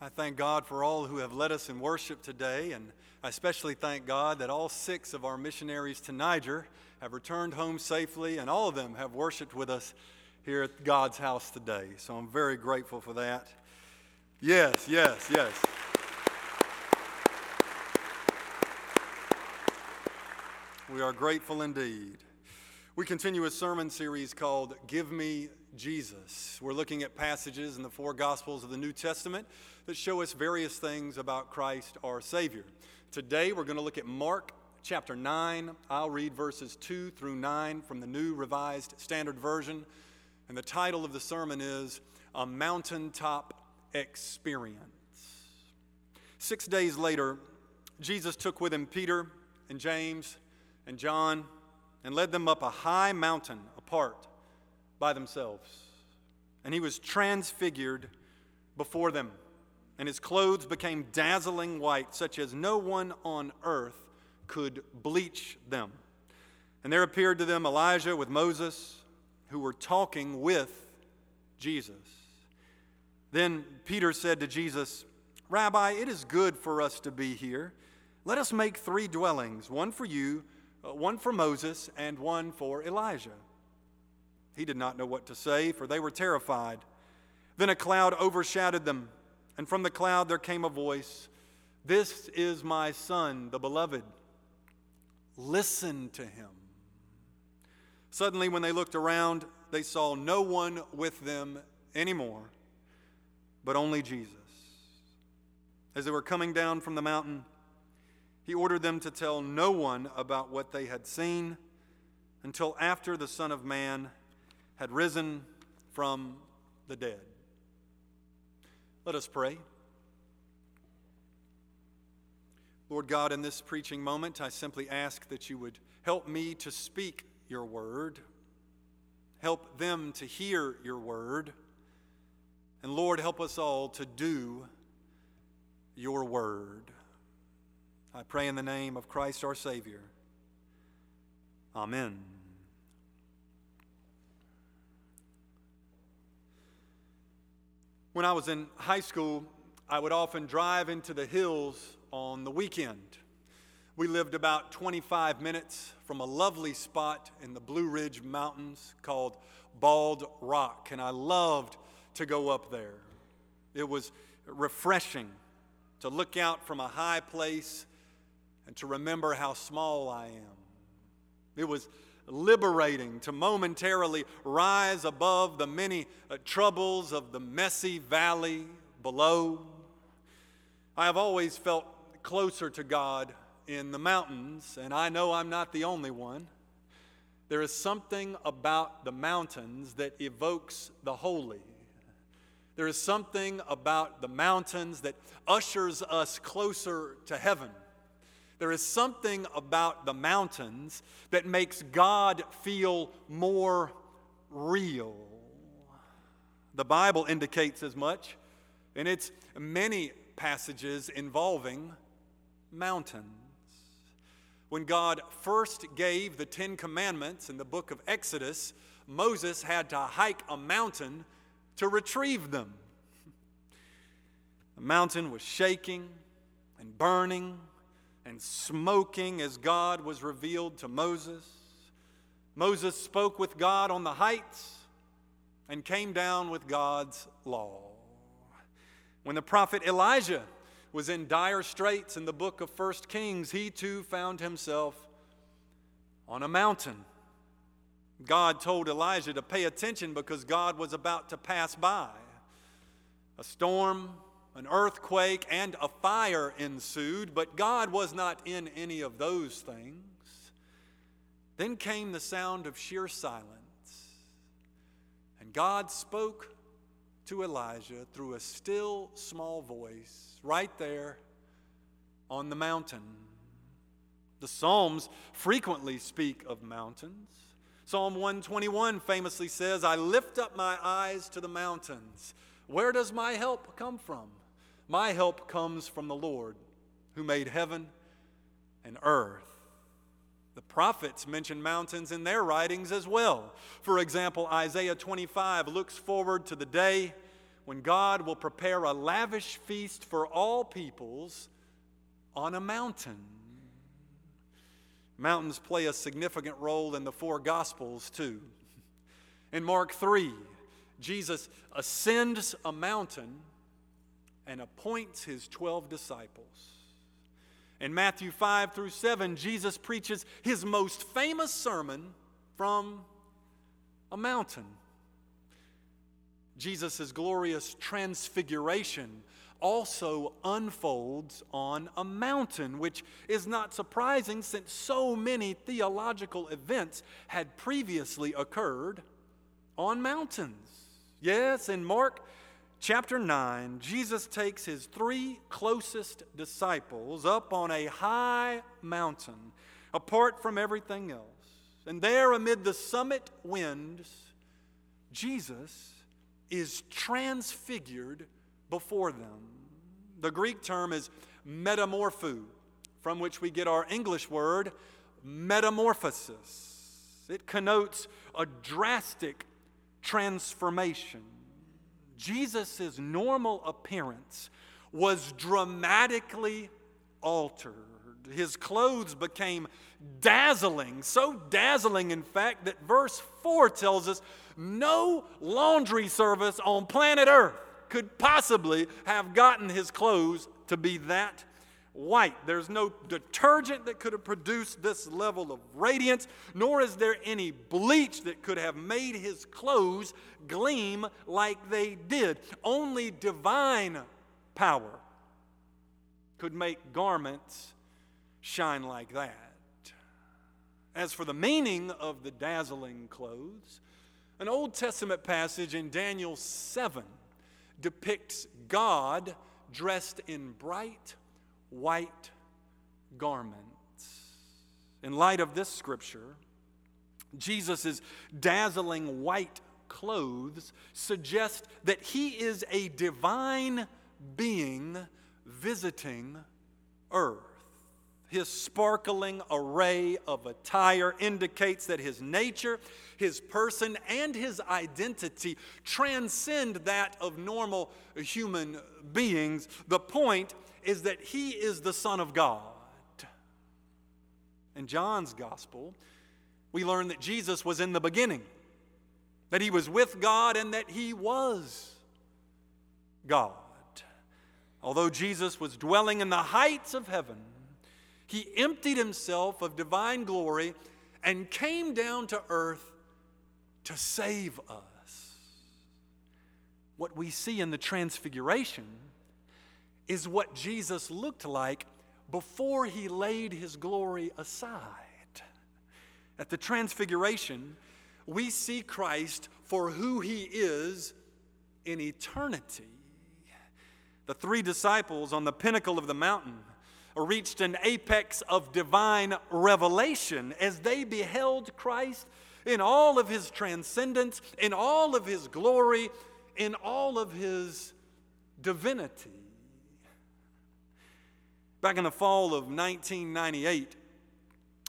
I thank God for all who have led us in worship today, and I especially thank God that all 6 of our missionaries to Niger have returned home safely, and all of them have worshiped with us here at God's house today. So I'm very grateful for that. Yes. We are grateful indeed. We continue a sermon series called Give Me Jesus. We're looking at passages in the 4 Gospels of the New Testament that show us various things about Christ our Savior. Today we're going to look at Mark chapter 9. I'll read verses 2 through 9 from the New Revised Standard Version. And the title of the sermon is A Mountaintop Experience. 6 days later, Jesus took with him Peter and James and John and led them up a high mountain apart by themselves. And he was transfigured before them, and his clothes became dazzling white, such as no one on earth could bleach them. And there appeared to them Elijah with Moses, who were talking with Jesus. Then Peter said to Jesus, "Rabbi, it is good for us to be here. Let us make 3 dwellings, one for you, one for Moses, and one for Elijah." He did not know what to say, for they were terrified. Then a cloud overshadowed them, and from the cloud there came a voice, "This is my son, the beloved. Listen to him." Suddenly, when they looked around, they saw no one with them anymore, but only Jesus. As they were coming down from the mountain, he ordered them to tell no one about what they had seen until after the Son of Man had risen from the dead. Let us pray. Lord God, in this preaching moment, I simply ask that you would help me to speak your word, help them to hear your word, and Lord, help us all to do your word. I pray in the name of Christ our Savior. Amen. When I was in high school, I would often drive into the hills on the weekend. We lived about 25 minutes from a lovely spot in the Blue Ridge Mountains called Bald Rock, and I loved to go up there. It was refreshing to look out from a high place and to remember how small I am. It was liberating to momentarily rise above the many troubles of the messy valley below. I have always felt closer to God in the mountains, and I know I'm not the only one. There is something about the mountains that evokes the holy. There is something about the mountains that ushers us closer to heaven. There is something about the mountains that makes God feel more real. The Bible indicates as much in its many passages involving mountains. When God first gave the 10 Commandments in the book of Exodus, Moses had to hike a mountain to retrieve them. The mountain was shaking and burning and smoking as God was revealed to Moses. Moses spoke with God on the heights and came down with God's law. When the prophet Elijah was in dire straits in the book of 1 Kings, he too found himself on a mountain. God told Elijah to pay attention because God was about to pass by. A storm, an earthquake, and a fire ensued, but God was not in any of those things. Then came the sound of sheer silence, and God spoke to Elijah through a still small voice right there on the mountain. The Psalms frequently speak of mountains. Psalm 121 famously says, "I lift up my eyes to the mountains. Where does my help come from? My help comes from the Lord, who made heaven and earth." The prophets mention mountains in their writings as well. For example, Isaiah 25 looks forward to the day when God will prepare a lavish feast for all peoples on a mountain. Mountains play a significant role in the four Gospels too. In Mark 3, Jesus ascends a mountain and appoints his 12 disciples. In Matthew 5 through 7, Jesus preaches his most famous sermon from a mountain. Jesus' glorious transfiguration also unfolds on a mountain, which is not surprising since so many theological events had previously occurred on mountains. Yes, in Mark chapter 9, Jesus takes his three closest disciples up on a high mountain, apart from everything else. And there, amid the summit winds, Jesus is transfigured before them. The Greek term is metamorpho, from which we get our English word metamorphosis. It connotes a drastic transformation. Jesus' normal appearance was dramatically altered. His clothes became dazzling, so dazzling, in fact, that verse 4 tells us no laundry service on planet Earth could possibly have gotten his clothes to be that white. There's no detergent that could have produced this level of radiance, nor is there any bleach that could have made his clothes gleam like they did. Only divine power could make garments shine like that. As for the meaning of the dazzling clothes, an Old Testament passage in Daniel 7 depicts God dressed in bright white garments. In light of this scripture, Jesus' dazzling white clothes suggest that he is a divine being visiting earth. His sparkling array of attire indicates that his nature, his person, and his identity transcend that of normal human beings. The point is that he is the Son of God. In John's Gospel, we learn that Jesus was in the beginning, that he was with God, and that he was God. Although Jesus was dwelling in the heights of heaven, he emptied himself of divine glory and came down to earth to save us. What we see in the transfiguration is what Jesus looked like before he laid his glory aside. At the transfiguration, we see Christ for who he is in eternity. The three disciples on the pinnacle of the mountain reached an apex of divine revelation as they beheld Christ in all of his transcendence, in all of his glory, in all of his divinity. Back in the fall of 1998,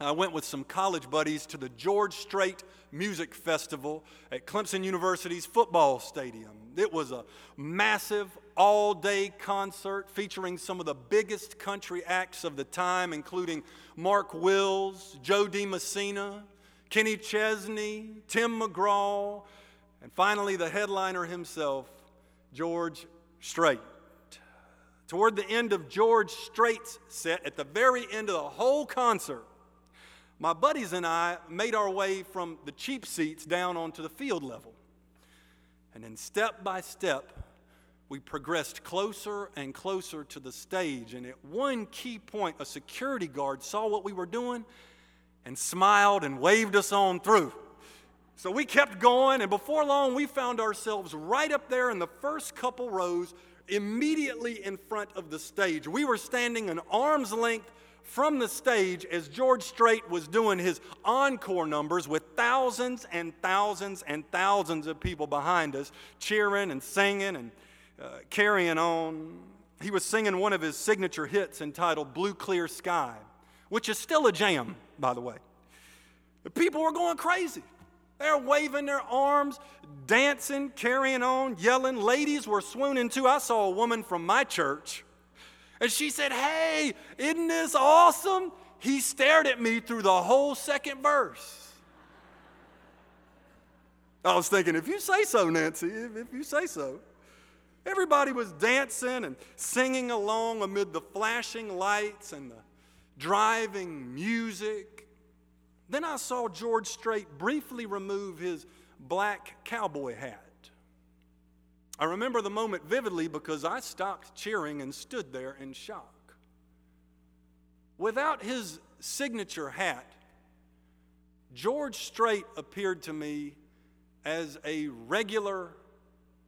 I went with some college buddies to the George Strait Music Festival at Clemson University's football stadium. It was a massive all-day concert featuring some of the biggest country acts of the time, including Mark Wills, Joe DiMascina, Kenny Chesney, Tim McGraw, and finally the headliner himself, George Strait. Toward the end of George Strait's set, at the very end of the whole concert, my buddies and I made our way from the cheap seats down onto the field level. And then step by step, we progressed closer and closer to the stage. And at one key point, a security guard saw what we were doing and smiled and waved us on through. So we kept going, and before long, we found ourselves right up there in the first couple rows, immediately in front of the stage. We were standing an arm's length from the stage as George Strait was doing his encore numbers with thousands and thousands and thousands of people behind us cheering and singing and carrying on. He was singing one of his signature hits entitled Blue Clear Sky, which is still a jam, by the way. The people were going crazy. They're waving their arms, dancing, carrying on, yelling. Ladies were swooning too. I saw a woman from my church, and she said, "Hey, isn't this awesome?" He stared at me through the whole second verse. I was thinking, if you say so, Nancy, if you say so. Everybody was dancing and singing along amid the flashing lights and the driving music. Then I saw George Strait briefly remove his black cowboy hat. I remember the moment vividly because I stopped cheering and stood there in shock. Without his signature hat, George Strait appeared to me as a regular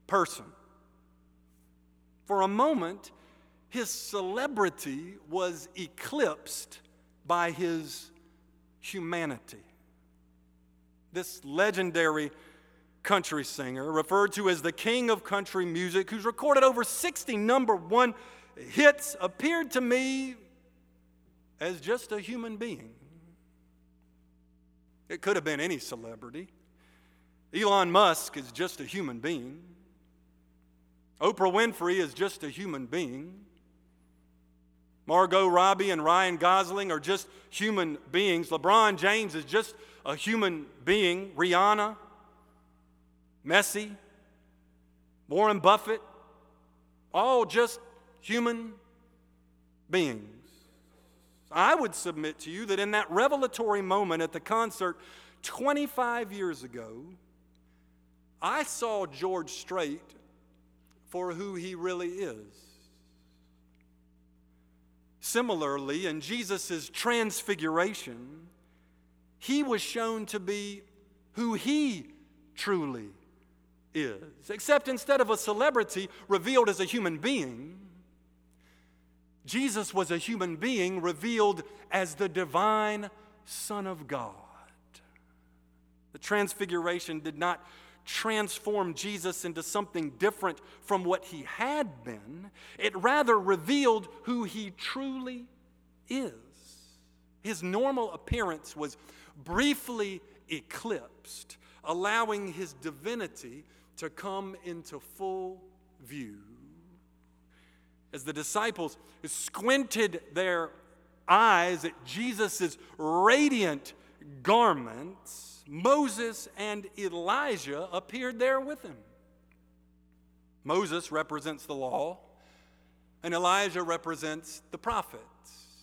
person. For a moment, his celebrity was eclipsed by his humanity. This legendary country singer, referred to as the king of country music, who's recorded over 60 number one hits, appeared to me as just a human being. It could have been any celebrity. Elon Musk is just a human being. Oprah Winfrey is just a human being. Margot Robbie and Ryan Gosling are just human beings. LeBron James is just a human being. Rihanna, Messi, Warren Buffett, all just human beings. I would submit to you that in that revelatory moment at the concert 25 years ago, I saw George Strait for who he really is. Similarly, in Jesus' transfiguration, he was shown to be who he truly is. Except instead of a celebrity revealed as a human being, Jesus was a human being revealed as the divine Son of God. The transfiguration did not transform Jesus into something different from what he had been. It rather revealed who he truly is. His normal appearance was briefly eclipsed, allowing his divinity to come into full view. As the disciples squinted their eyes at Jesus' radiant garments, Moses and Elijah appeared there with him. Moses represents the law, and Elijah represents the prophets.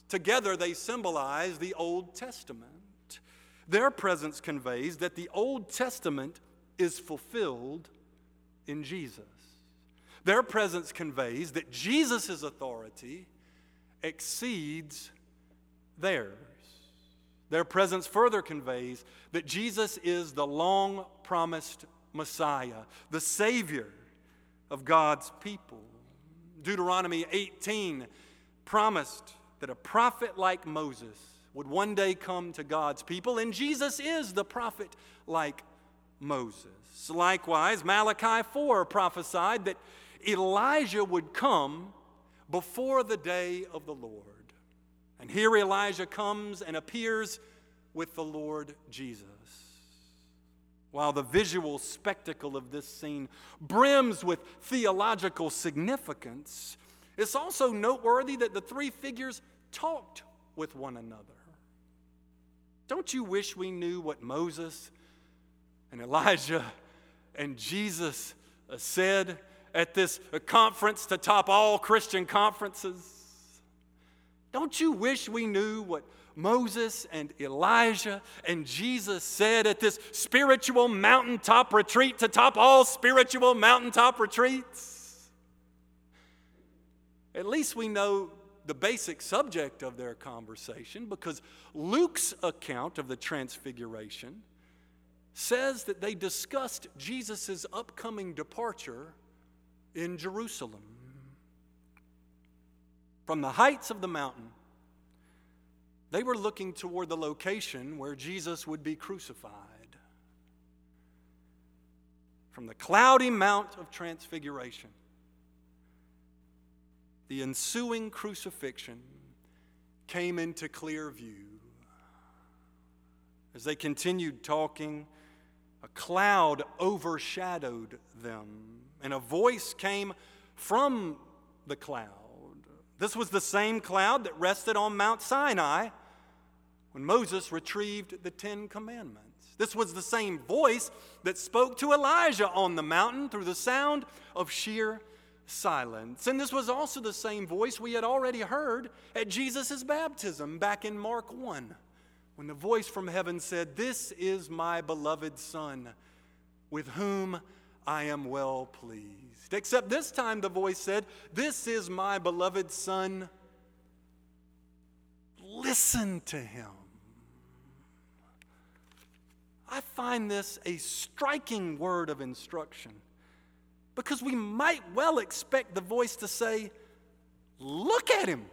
Together they symbolize the Old Testament. Their presence conveys that the Old Testament is fulfilled in Jesus. Their presence conveys that Jesus' authority exceeds theirs. Their presence further conveys that Jesus is the long-promised Messiah, the Savior of God's people. Deuteronomy 18 promised that a prophet like Moses would one day come to God's people, and Jesus is the prophet like Moses. Likewise, Malachi 4 prophesied that Elijah would come before the day of the Lord. And here Elijah comes and appears with the Lord Jesus. While the visual spectacle of this scene brims with theological significance, it's also noteworthy that the three figures talked with one another. Don't you wish we knew what Moses and Elijah and Jesus said at this conference to top all Christian conferences? Don't you wish we knew what Moses and Elijah and Jesus said at this spiritual mountaintop retreat to top all spiritual mountaintop retreats? At least we know the basic subject of their conversation, because Luke's account of the transfiguration says that they discussed Jesus' upcoming departure in Jerusalem. From the heights of the mountain, they were looking toward the location where Jesus would be crucified. From the cloudy mount of transfiguration, the ensuing crucifixion came into clear view. As they continued talking, A cloud overshadowed them, and a voice came from the cloud. This was the same cloud that rested on Mount Sinai when Moses retrieved the Ten Commandments. This was the same voice that spoke to Elijah on the mountain through the sound of sheer silence. And this was also the same voice we had already heard at Jesus' baptism back in Mark 1, when the voice from heaven said, "This is my beloved Son, with whom I am well pleased." Except this time the voice said, "This is my beloved Son. Listen to him." I find this a striking word of instruction, because we might well expect the voice to say, "Look at him."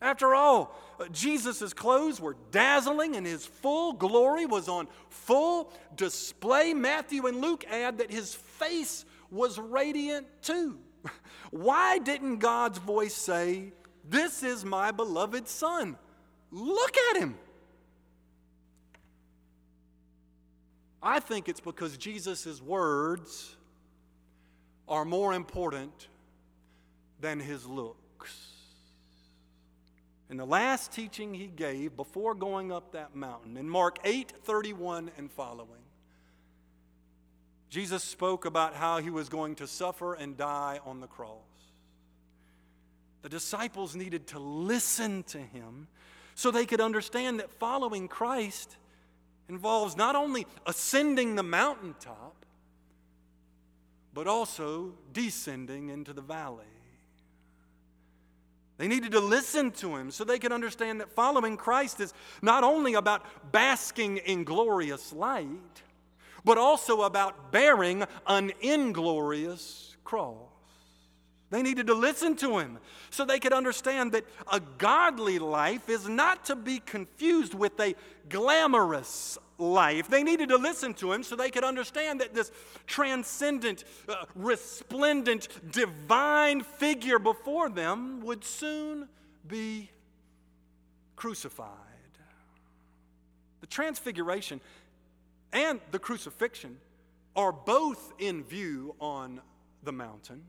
After all, Jesus' clothes were dazzling and his full glory was on full display. Matthew and Luke add that his face was radiant too. Why didn't God's voice say, "This is my beloved Son. Look at him"? I think it's because Jesus' words are more important than his looks. In the last teaching he gave before going up that mountain, in Mark 8:31 and following, Jesus spoke about how he was going to suffer and die on the cross. The disciples needed to listen to him so they could understand that following Christ involves not only ascending the mountaintop, but also descending into the valley. They needed to listen to him so they could understand that following Christ is not only about basking in glorious light, but also about bearing an inglorious cross. They needed to listen to him so they could understand that a godly life is not to be confused with a glamorous life. They needed to listen to him so they could understand that this transcendent, resplendent, divine figure before them would soon be crucified. The transfiguration and the crucifixion are both in view on the mountain.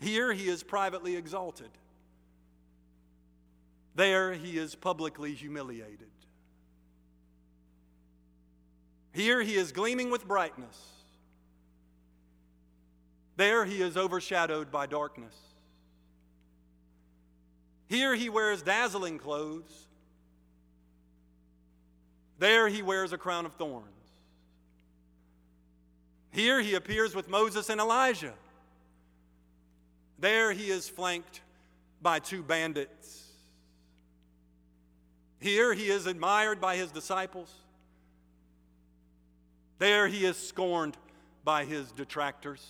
Here he is privately exalted. There he is publicly humiliated. Here he is gleaming with brightness. There he is overshadowed by darkness. Here he wears dazzling clothes. There he wears a crown of thorns. Here he appears with Moses and Elijah. There he is flanked by two bandits. Here he is admired by his disciples. There he is scorned by his detractors.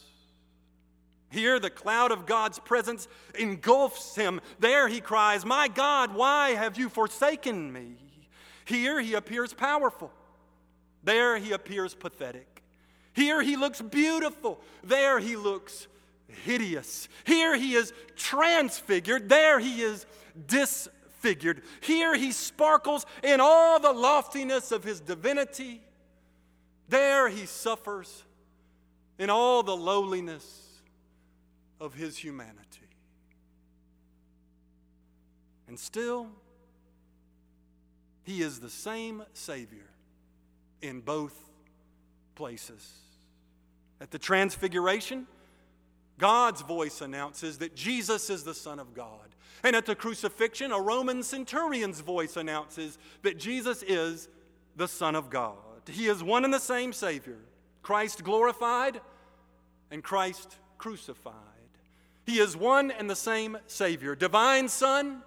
Here the cloud of God's presence engulfs him. There he cries, "My God, why have you forsaken me?" Here he appears powerful. There he appears pathetic. Here he looks beautiful. There he looks hideous. Here he is transfigured. There he is disfigured. Here he sparkles in all the loftiness of his divinity. There he suffers in all the lowliness of his humanity. And still, he is the same Savior in both places. At the Transfiguration, God's voice announces that Jesus is the Son of God. And at the crucifixion, a Roman centurion's voice announces that Jesus is the Son of God. He is one and the same Savior, Christ glorified and Christ crucified. He is one and the same Savior, divine Son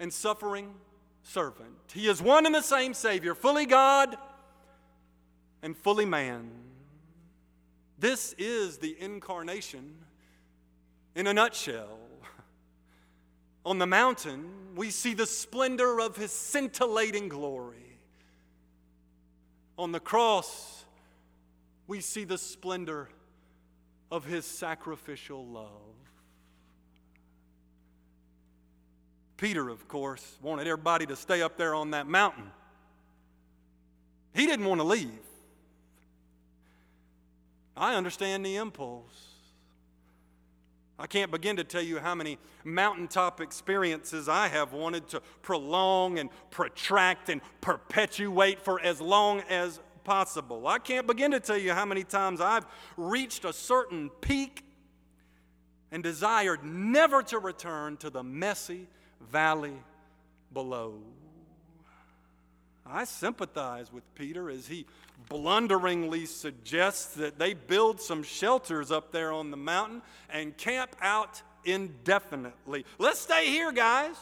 and suffering servant. He is one and the same Savior, fully God and fully man. This is the incarnation in a nutshell. On the mountain, we see the splendor of his scintillating glory. On the cross, we see the splendor of his sacrificial love. Peter, of course, wanted everybody to stay up there on that mountain. He didn't want to leave. I understand the impulse. I can't begin to tell you how many mountaintop experiences I have wanted to prolong and protract and perpetuate for as long as possible. I can't begin to tell you how many times I've reached a certain peak and desired never to return to the messy valley below. I sympathize with Peter as he blunderingly suggests that they build some shelters up there on the mountain and camp out indefinitely. Let's stay here, guys.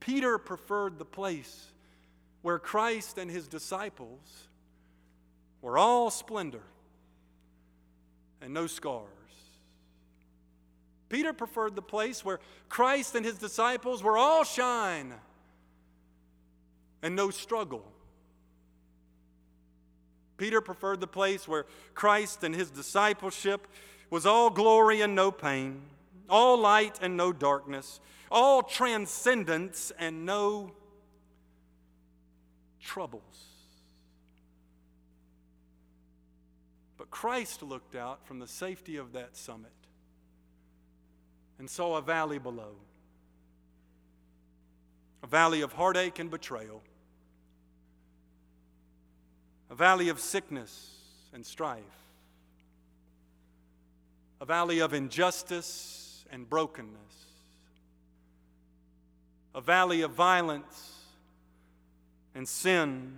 Peter preferred the place where Christ and his disciples were all splendor and no scars. Peter preferred the place where Christ and his disciples were all shine and no struggle. Peter preferred the place where Christ and his discipleship was all glory and no pain, all light and no darkness, all transcendence and no troubles. But Christ looked out from the safety of that summit and saw a valley below. A valley of heartache and betrayal. A valley of sickness and strife. A valley of injustice and brokenness. A valley of violence and sin.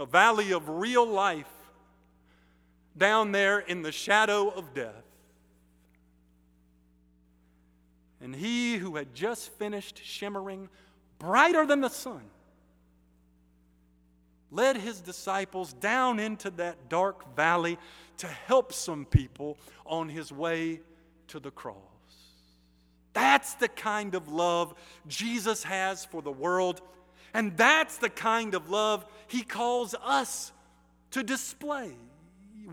A valley of real life down there in the shadow of death. And he who had just finished shimmering brighter than the sun led his disciples down into that dark valley to help some people on his way to the cross. That's the kind of love Jesus has for the world, and that's the kind of love he calls us to display.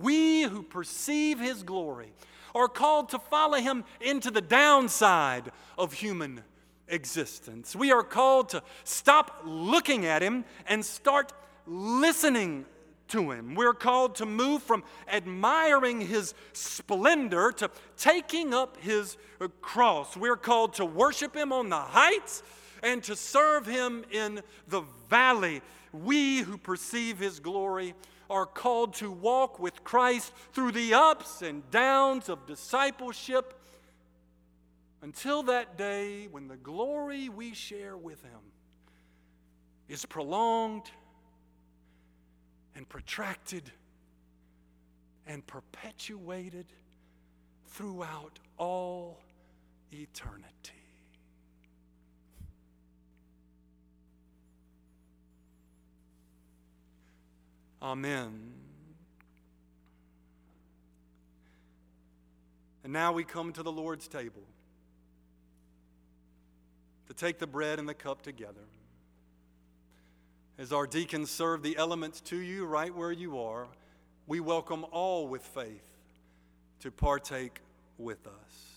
We who perceive his glory are called to follow him into the downside of human existence. We are called to stop looking at him and start listening to him. We're called to move from admiring his splendor to taking up his cross. We're called to worship him on the heights and to serve him in the valley. We who perceive his glory are called to walk with Christ through the ups and downs of discipleship until that day when the glory we share with him is prolonged and protracted and perpetuated throughout all eternity. Amen. And now we come to the Lord's table to take the bread and the cup together. As our deacons serve the elements to you right where you are, we welcome all with faith to partake with us.